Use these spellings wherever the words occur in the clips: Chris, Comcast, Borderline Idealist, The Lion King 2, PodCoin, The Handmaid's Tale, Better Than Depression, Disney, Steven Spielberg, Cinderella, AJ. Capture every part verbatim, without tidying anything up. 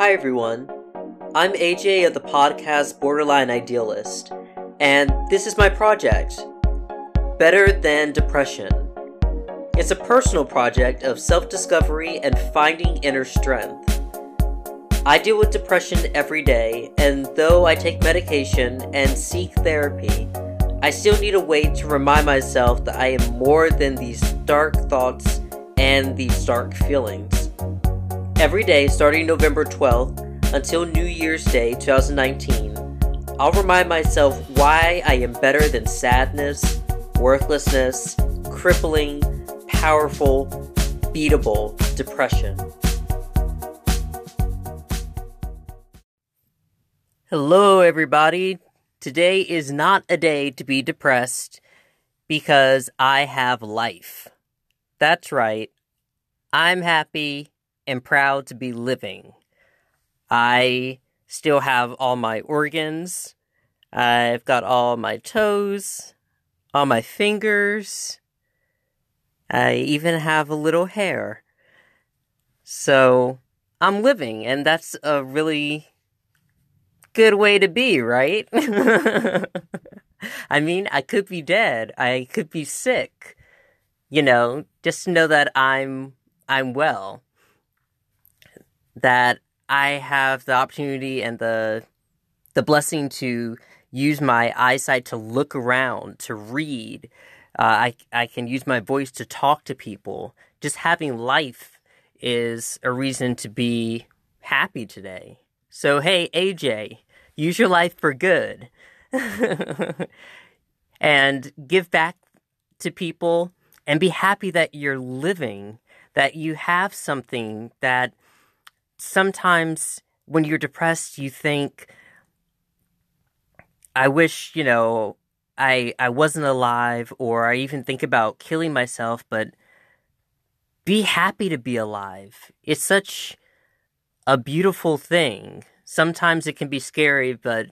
Hi everyone, I'm A J of the podcast Borderline Idealist, and this is my project, Better Than Depression. It's a personal project of self-discovery and finding inner strength. I deal with depression every day, and though I take medication and seek therapy, I still need a way to remind myself that I am more than these dark thoughts and these dark feelings. Every day, starting November twelfth until New Year's Day twenty nineteen, I'll remind myself why I am better than sadness, worthlessness, crippling, powerful, beatable depression. Hello, everybody. Today is not a day to be depressed because I have life. That's right. I'm happy and proud to be living. I still have all my organs. I've got all my toes, all my fingers. I even have a little hair. So I'm living, and that's a really good way to be, right? I mean, I could be dead. I could be sick. You know, just to know that I'm I'm well. That I have the opportunity and the the blessing to use my eyesight to look around, to read. Uh, I I can use my voice to talk to people. Just having life is a reason to be happy today. So hey, A J, use your life for good. And give back to people. And be happy that you're living, that you have something that sometimes when you're depressed, you think, I wish, you know, I I wasn't alive, or I even think about killing myself, but be happy to be alive. It's such a beautiful thing. Sometimes it can be scary, but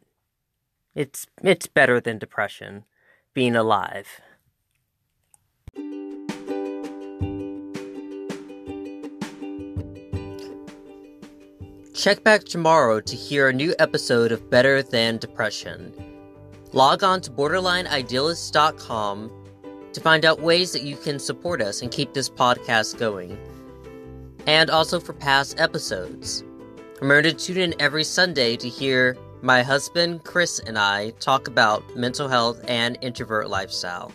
it's it's better than depression, being alive. Check back tomorrow to hear a new episode of Better Than Depression. Log on to borderline idealist dot com to find out ways that you can support us and keep this podcast going. And also for past episodes. Remember to tune in every Sunday to hear my husband, Chris, and I talk about mental health and introvert lifestyle.